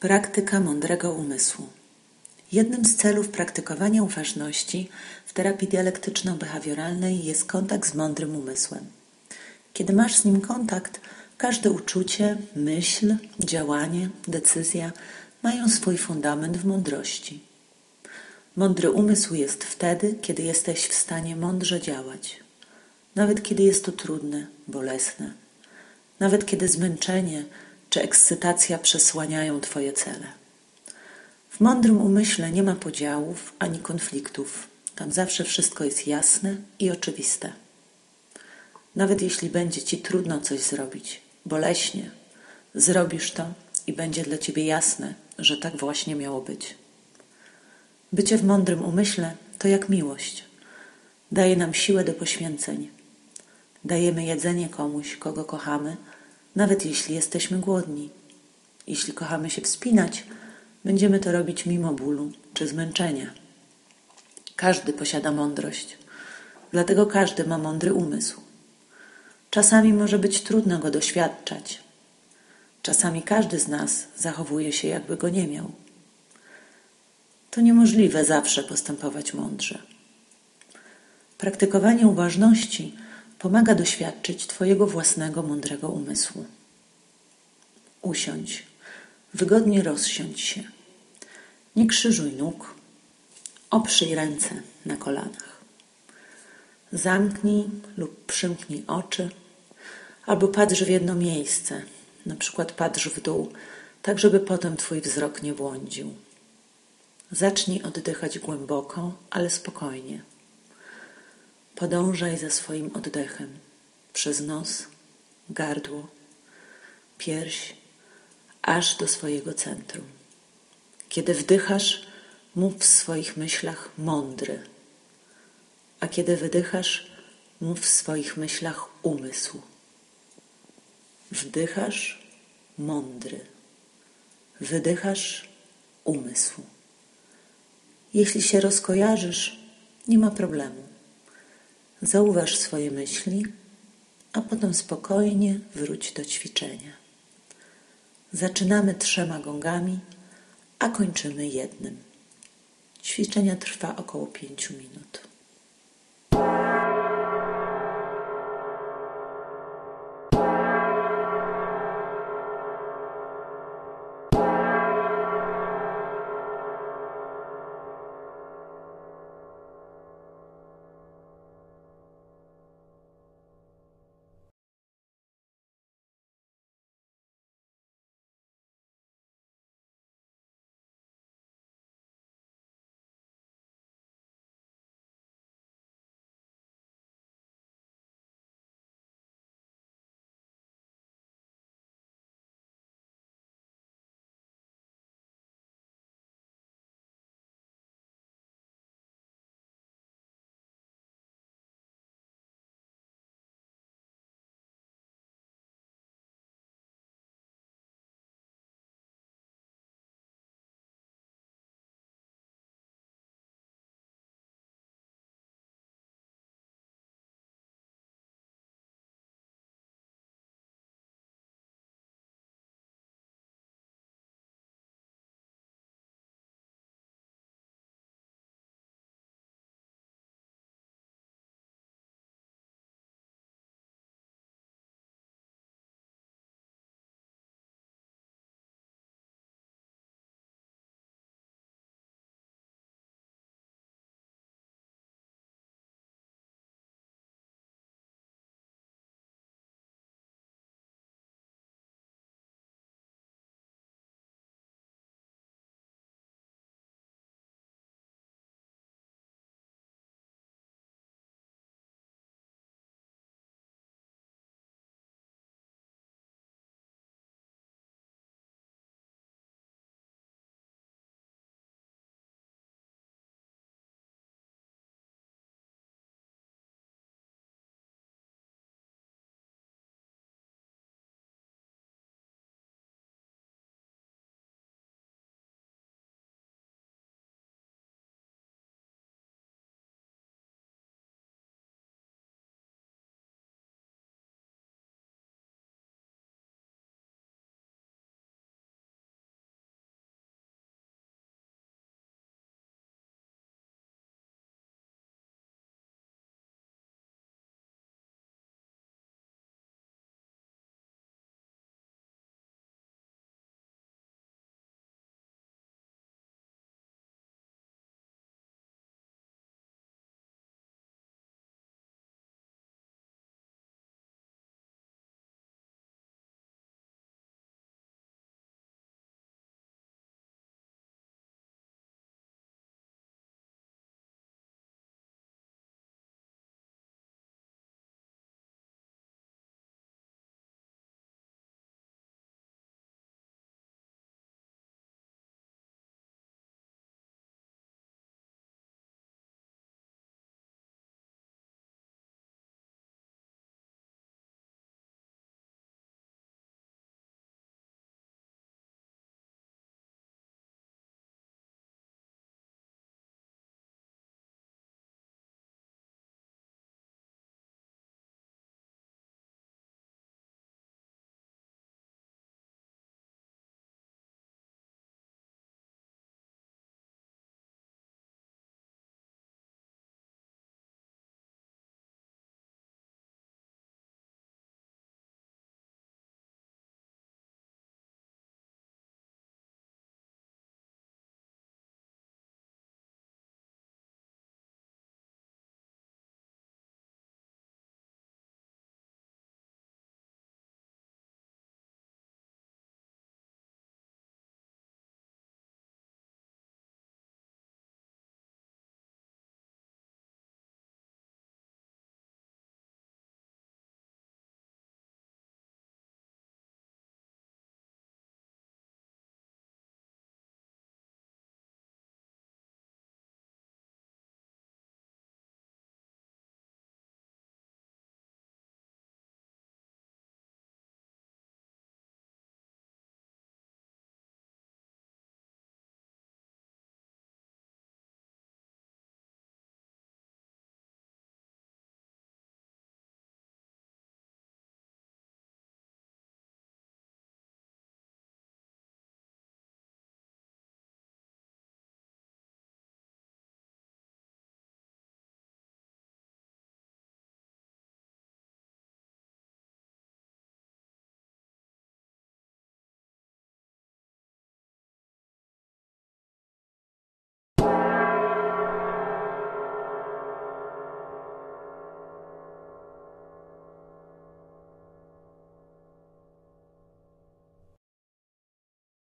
Praktyka mądrego umysłu. Jednym z celów praktykowania uważności w terapii dialektyczno-behawioralnej jest kontakt z mądrym umysłem. Kiedy masz z nim kontakt, każde uczucie, myśl, działanie, decyzja mają swój fundament w mądrości. Mądry umysł jest wtedy, kiedy jesteś w stanie mądrze działać. Nawet kiedy jest to trudne, bolesne. Nawet kiedy zmęczenie czy ekscytacja przesłaniają Twoje cele. W mądrym umyśle nie ma podziałów ani konfliktów. Tam zawsze wszystko jest jasne i oczywiste. Nawet jeśli będzie Ci trudno coś zrobić, boleśnie, zrobisz to i będzie dla Ciebie jasne, że tak właśnie miało być. Bycie w mądrym umyśle to jak miłość. Daje nam siłę do poświęceń. Dajemy jedzenie komuś, kogo kochamy, nawet jeśli jesteśmy głodni. Jeśli kochamy się wspinać, będziemy to robić mimo bólu czy zmęczenia. Każdy posiada mądrość, dlatego każdy ma mądry umysł. Czasami może być trudno go doświadczać. Czasami każdy z nas zachowuje się, jakby go nie miał. To niemożliwe zawsze postępować mądrze. Praktykowanie uważności pomaga doświadczyć Twojego własnego mądrego umysłu. Usiądź. Wygodnie rozsiądź się. Nie krzyżuj nóg. Oprzyj ręce na kolanach. Zamknij lub przymknij oczy, albo patrz w jedno miejsce, na przykład patrz w dół, tak żeby potem Twój wzrok nie błądził. Zacznij oddychać głęboko, ale spokojnie. Podążaj za swoim oddechem przez nos, gardło, pierś, aż do swojego centrum. Kiedy wdychasz, mów w swoich myślach mądry, a kiedy wydychasz, mów w swoich myślach umysł. Wdychasz, mądry, wydychasz, umysł. Jeśli się rozkojarzysz, nie ma problemu. Zauważ swoje myśli, a potem spokojnie wróć do ćwiczenia. Zaczynamy 3 gongami, a kończymy 1. Ćwiczenie trwa około 5 minut.